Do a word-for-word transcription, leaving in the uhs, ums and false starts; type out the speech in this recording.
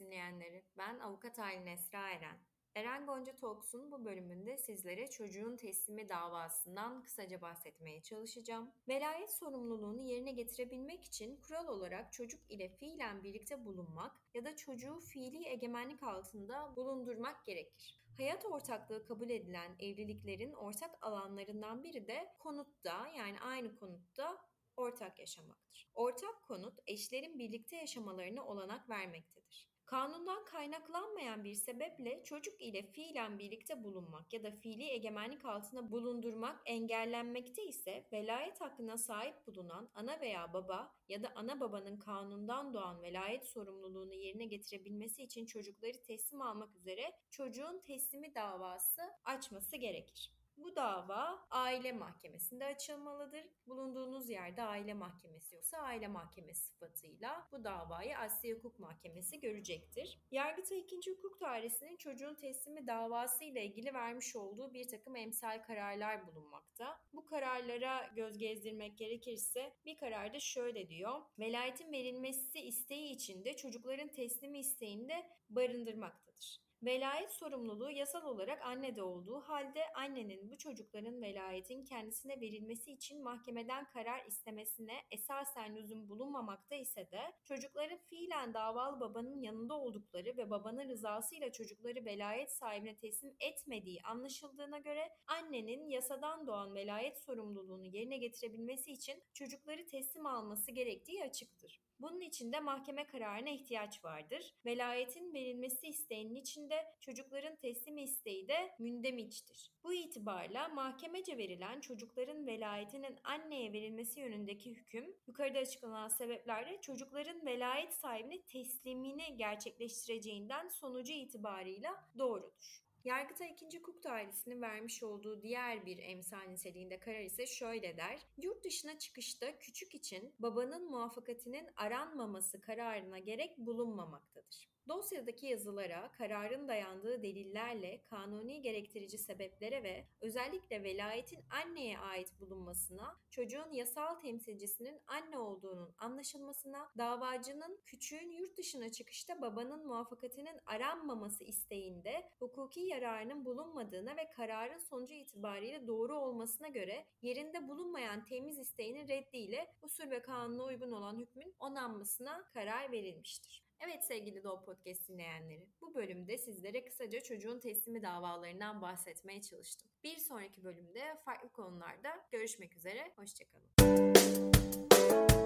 dinleyenleri, ben avukat Halil Nesrê Eren. Eren Gonca Toksun bu bölümünde sizlere çocuğun teslimi davasından kısaca bahsetmeye çalışacağım. Velayet sorumluluğunu yerine getirebilmek için kural olarak çocuk ile fiilen birlikte bulunmak ya da çocuğu fiili egemenlik altında bulundurmak gerekir. Hayat ortaklığı kabul edilen evliliklerin ortak alanlarından biri de konutta, yani aynı konutta ortak yaşamaktır. Ortak konut eşlerin birlikte yaşamalarına olanak vermektedir. Kanundan kaynaklanmayan bir sebeple çocuk ile fiilen birlikte bulunmak ya da fiili egemenlik altında bulundurmak engellenmekte ise velayet hakkına sahip bulunan ana veya baba ya da ana babanın kanundan doğan velayet sorumluluğunu yerine getirebilmesi için çocukları teslim almak üzere çocuğun teslimi davası açması gerekir. Bu dava aile mahkemesinde açılmalıdır. Bulunduğunuz yerde aile mahkemesi yoksa aile mahkemesi sıfatıyla bu davayı Asliye Hukuk Mahkemesi görecektir. Yargıtay ikinci Hukuk Dairesi'nin çocuğun teslimi davası ile ilgili vermiş olduğu bir takım emsal kararlar bulunmakta. Bu kararlara göz gezdirmek gerekirse bir kararda şöyle diyor: velayetin verilmesi isteği içinde çocukların teslimi isteğini de barındırmaktadır. Velayet sorumluluğu yasal olarak annede olduğu halde annenin bu çocukların velayetin kendisine verilmesi için mahkemeden karar istemesine esasen lüzum bulunmamakta ise de çocukların fiilen davalı babanın yanında oldukları ve babanın rızasıyla çocukları velayet sahibine teslim etmediği anlaşıldığına göre annenin yasadan doğan velayet sorumluluğunu yerine getirebilmesi için çocukları teslim alması gerektiği açıktır. Bunun için de mahkeme kararına ihtiyaç vardır. Velayetin verilmesi isteğinin içinde çocukların teslimi isteği de mündemiçtir. Bu itibarla mahkemece verilen çocukların velayetinin anneye verilmesi yönündeki hüküm, yukarıda açıklanan sebeplerle çocukların velayet sahibine teslimini gerçekleştireceğinden sonucu itibarıyla doğrudur. Yargıtay ikinci Hukuk Dairesi'nin vermiş olduğu diğer bir emsal niteliğinde karar ise şöyle der: yurt dışına çıkışta küçük için babanın muvaffakatinin aranmaması kararına gerek bulunmamaktadır. Dosyadaki yazılara, kararın dayandığı delillerle, kanuni gerektirici sebeplere ve özellikle velayetin anneye ait bulunmasına, çocuğun yasal temsilcisinin anne olduğunun anlaşılmasına, davacının küçüğün yurt dışına çıkışta babanın muvaffakatinin aranmaması isteğinde hukuki yararının bulunmadığına ve kararın sonucu itibariyle doğru olmasına göre yerinde bulunmayan temiz isteğinin reddiyle usul ve kanuna uygun olan hükmün onanmasına karar verilmiştir. Evet sevgili Law Podcast dinleyenleri, bu bölümde sizlere kısaca çocuğun teslimi davalarından bahsetmeye çalıştım. Bir sonraki bölümde farklı konularda görüşmek üzere, hoşçakalın.